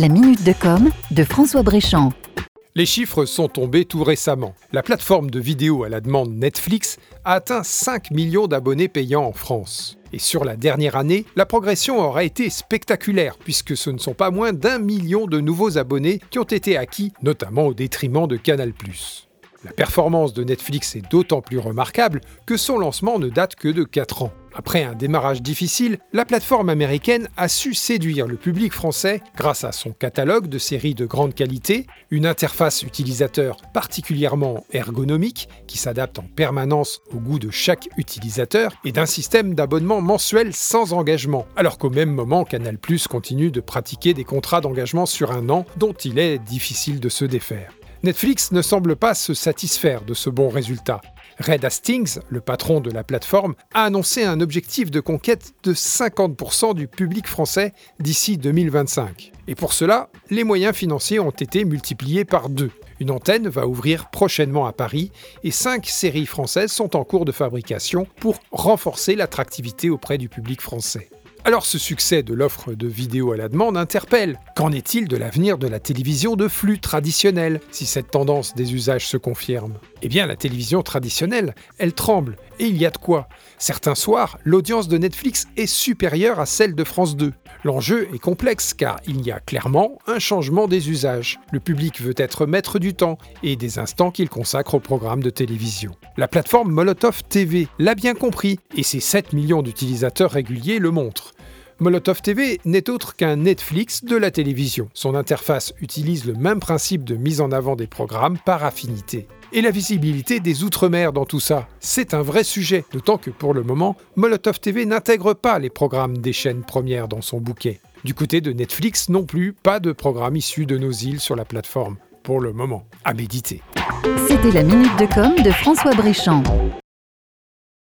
La minute de com de François Bréchamp. Les chiffres sont tombés tout récemment. La plateforme de vidéo à la demande Netflix a atteint 5 millions d'abonnés payants en France. Et sur la dernière année, la progression aura été spectaculaire, puisque ce ne sont pas moins d'1 million de nouveaux abonnés qui ont été acquis, notamment au détriment de Canal+. La performance de Netflix est d'autant plus remarquable que son lancement ne date que de 4 ans. Après un démarrage difficile, la plateforme américaine a su séduire le public français grâce à son catalogue de séries de grande qualité, une interface utilisateur particulièrement ergonomique qui s'adapte en permanence au goût de chaque utilisateur et d'un système d'abonnement mensuel sans engagement, alors qu'au même moment, Canal+ continue de pratiquer des contrats d'engagement sur 1 an dont il est difficile de se défaire. Netflix ne semble pas se satisfaire de ce bon résultat. Reed Hastings, le patron de la plateforme, a annoncé un objectif de conquête de 50% du public français d'ici 2025. Et pour cela, les moyens financiers ont été multipliés par 2. Une antenne va ouvrir prochainement à Paris et 5 séries françaises sont en cours de fabrication pour renforcer l'attractivité auprès du public français. Alors ce succès de l'offre de vidéo à la demande interpelle. Qu'en est-il de l'avenir de la télévision de flux traditionnelle, si cette tendance des usages se confirme ? Eh bien la télévision traditionnelle, elle tremble, et il y a de quoi. Certains soirs, l'audience de Netflix est supérieure à celle de France 2. L'enjeu est complexe car il y a clairement un changement des usages. Le public veut être maître du temps et des instants qu'il consacre au programme de télévision. La plateforme Molotov TV l'a bien compris et ses 7 millions d'utilisateurs réguliers le montrent. Molotov TV n'est autre qu'un Netflix de la télévision. Son interface utilise le même principe de mise en avant des programmes par affinité. Et la visibilité des Outre-mer dans tout ça, c'est un vrai sujet, d'autant que pour le moment, Molotov TV n'intègre pas les programmes des chaînes premières dans son bouquet. Du côté de Netflix non plus, pas de programmes issus de nos îles sur la plateforme. Pour le moment, à méditer. C'était la Minute de Com de François Bréchamp.